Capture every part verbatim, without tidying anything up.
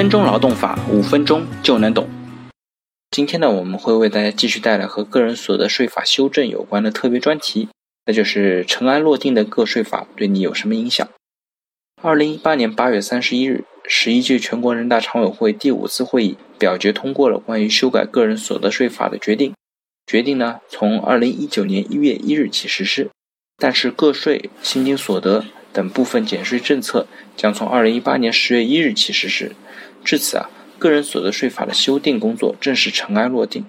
分钟劳动法，五分钟就能懂。今天呢，我们会为大家继续带来和个人所得税法修正有关的特别专题，那就是尘埃落定的个税法对你有什么影响。二零一八年八月三十一日，十一届全国人大常委会第五次会议表决通过了关于修改个人所得税法的决定。决定呢，从二零一九年一月一日起实施，但是个税、薪金所得等部分减税政策将从二零一八年十月一日起实施。至此啊，个人所得税法的修订工作正式尘埃落定。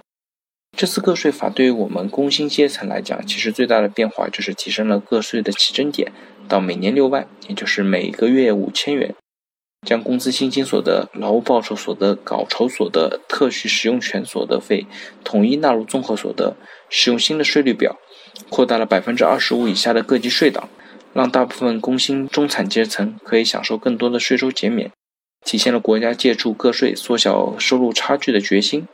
这次个税法对于我们工薪阶层来讲，其实最大的变化就是提升了个税的起征点到每年六万，也就是每个月五千元，将工资薪金所得、劳务报酬所得、稿酬所得、特许使用权所得费统一纳入综合所得，使用新的税率表，扩大了 百分之二十五 以下的各级税档，让大部分工薪中产阶层可以享受更多的税收减免，体现了国家借助个税缩小收入差距的决心。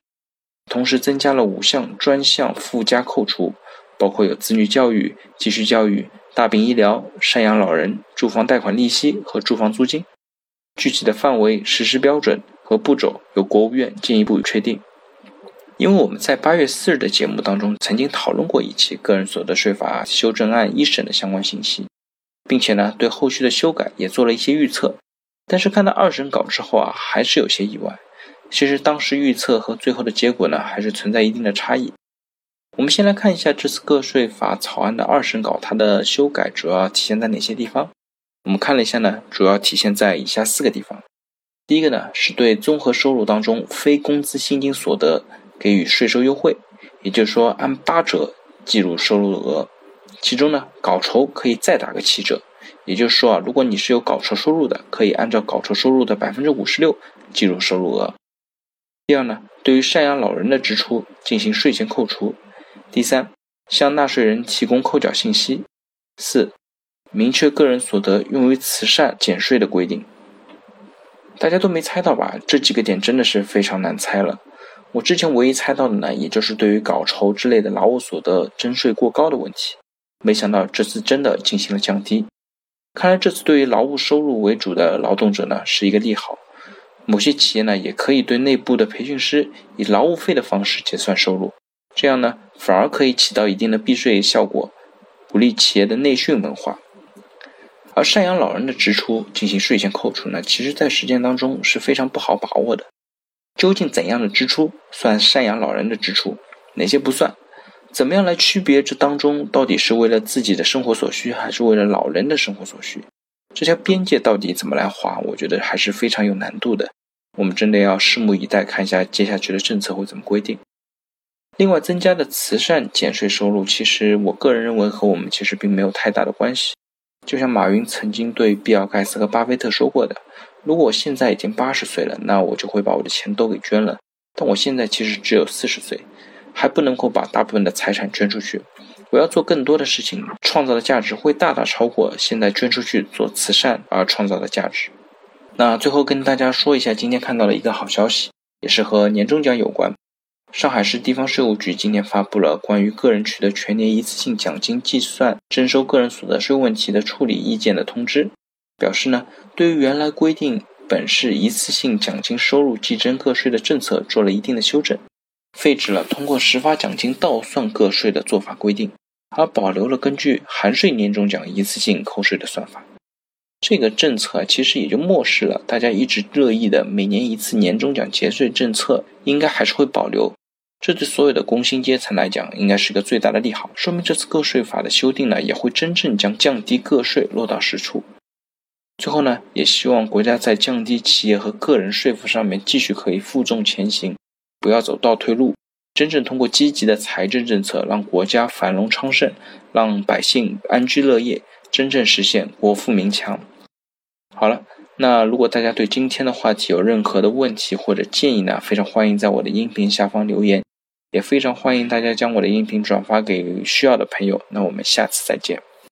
同时增加了五项专项附加扣除，包括有子女教育、继续教育、大病医疗、赡养老人、住房贷款利息和住房租金。具体的范围、实施标准和步骤由国务院进一步确定。因为我们在八月四日的节目当中曾经讨论过一期个人所得税法修正案一审的相关信息，并且呢对后续的修改也做了一些预测。但是看到二审稿之后啊，还是有些意外。其实当时预测和最后的结果呢，还是存在一定的差异。我们先来看一下这次个税法草案的二审稿，它的修改主要体现在哪些地方？我们看了一下呢，主要体现在以下四个地方。第一个呢，是对综合收入当中非工资薪金所得给予税收优惠，也就是说按八折计入收入额，其中呢稿酬可以再打个七折。也就是说啊，如果你是有稿酬收入的，可以按照稿酬收入的 百分之五十六 计入收入额。第二呢，对于赡养老人的支出进行税前扣除。第三，向纳税人提供扣缴信息。四，明确个人所得用于慈善减税的规定。大家都没猜到吧？这几个点真的是非常难猜了。我之前唯一猜到的呢，也就是对于稿酬之类的劳务所得征税过高的问题，没想到这次真的进行了降低。看来这次对于劳务收入为主的劳动者呢，是一个利好。某些企业呢，也可以对内部的培训师以劳务费的方式结算收入，这样呢，反而可以起到一定的避税效果，鼓励企业的内训文化。而赡养老人的支出进行税前扣除呢，其实在实践当中是非常不好把握的。究竟怎样的支出算赡养老人的支出，哪些不算？怎么样来区别这当中到底是为了自己的生活所需，还是为了老人的生活所需？这条边界到底怎么来划，我觉得还是非常有难度的。我们真的要拭目以待，看一下接下去的政策会怎么规定。另外增加的慈善减税收入，其实我个人认为和我们其实并没有太大的关系。就像马云曾经对比尔盖茨和巴菲特说过的，如果我现在已经八十岁了，那我就会把我的钱都给捐了。但我现在其实只有四十岁，还不能够把大部分的财产捐出去。我要做更多的事情，创造的价值会大大超过现在捐出去做慈善而创造的价值。那最后跟大家说一下，今天看到了一个好消息，也是和年终奖有关。上海市地方税务局今天发布了关于个人取得全年一次性奖金计算征收个人所得税问题的处理意见的通知，表示呢，对于原来规定本市一次性奖金收入计征个税的政策做了一定的修正。废止了通过实发奖金倒算个税的做法规定，而保留了根据含税年终奖一次性扣税的算法。这个政策其实也就漠视了大家一直热议的每年一次年终奖节税政策应该还是会保留，这对所有的工薪阶层来讲应该是个最大的利好，说明这次个税法的修订呢，也会真正将降低个税落到实处。最后呢，也希望国家在降低企业和个人税负上面继续可以负重前行，不要走倒退路，真正通过积极的财政政策让国家繁荣昌盛，让百姓安居乐业，真正实现国富民强。好了，那如果大家对今天的话题有任何的问题或者建议呢，非常欢迎在我的音频下方留言，也非常欢迎大家将我的音频转发给需要的朋友。那我们下次再见。